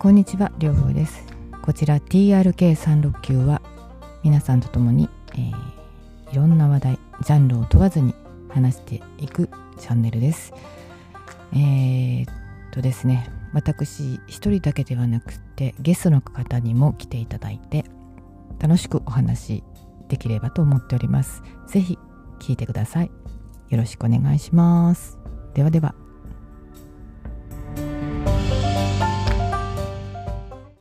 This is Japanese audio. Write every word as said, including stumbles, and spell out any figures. こんにちは、りょうふうです。こちら ティーアールケーさんろくきゅう は皆さんと共に、えー、いろんな話題、ジャンルを問わずに話していくチャンネルです。えー、っとですね私一人だけではなくてゲストの方にも来ていただいて楽しくお話できればと思っております。ぜひ聞いてください。よろしくお願いします。ではでは。